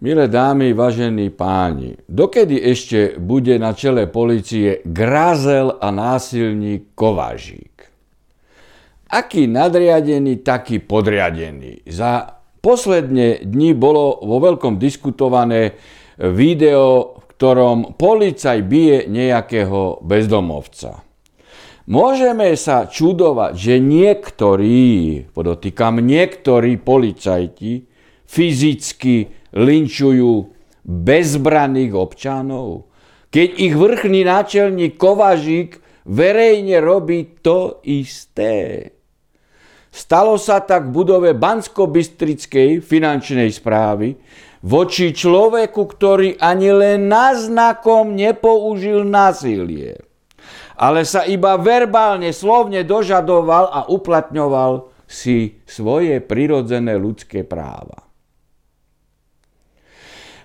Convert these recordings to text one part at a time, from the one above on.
Milé dámy, vážení páni, dokedy ešte bude na čele polície grázel a násilník Kovařík? Aký nadriadený, taký podriadený. Za posledné dni bolo vo veľkom diskutované video, v ktorom policaj bije nejakého bezdomovca. Môžeme sa čudovať, že niektorí, podotýkam niektorí policajti fyzicky linčujú bezbranných občanov, keď ich vrchný náčelník Kovařík verejne robí to isté. Stalo sa tak v budove Banskobystrickej finančnej správy voči človeku, ktorý ani len náznakom nepoužil násilie, ale sa iba verbálne, slovne dožadoval a uplatňoval si svoje prirodzené ľudské práva.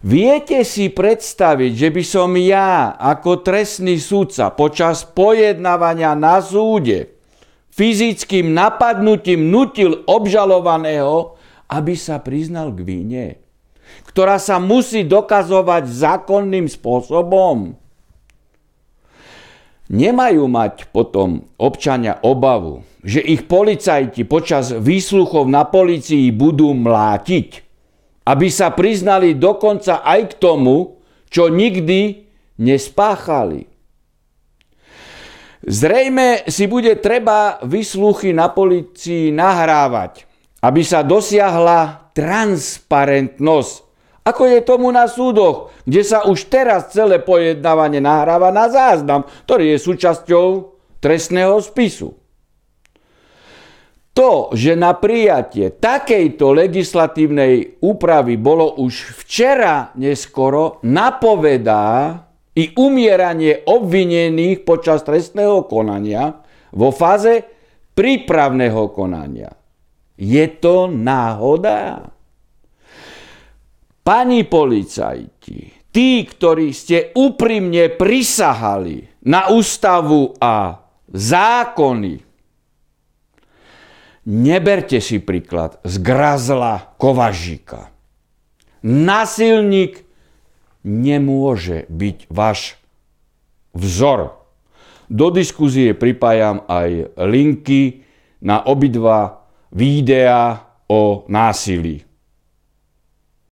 Viete si predstaviť, že by som ja ako trestný sudca počas pojednávania na súde fyzickým napadnutím nutil obžalovaného, aby sa priznal k vine, ktorá sa musí dokazovať zákonným spôsobom? Nemajú mať potom občania obavu, že ich policajti počas výsluchov na polícii budú mlátiť, aby sa priznali dokonca aj k tomu, čo nikdy nespáchali. Zrejme si bude treba výsluchy na polícii nahrávať, aby sa dosiahla transparentnosť, ako je tomu na súdoch, kde sa už teraz celé pojednávanie nahráva na záznam, ktorý je súčasťou trestného spisu. To, že na prijatie takejto legislatívnej úpravy bolo už včera neskoro, napovedá i umieranie obvinených počas trestného konania vo fáze prípravného konania. Je to náhoda? Pani policajti, tí, ktorí ste úprimne prisahali na ústavu a zákony, neberte si príklad z grazla Kovaříka. Násilník nemôže byť váš vzor. Do diskuzie pripájam aj linky na obidva videá o násilí.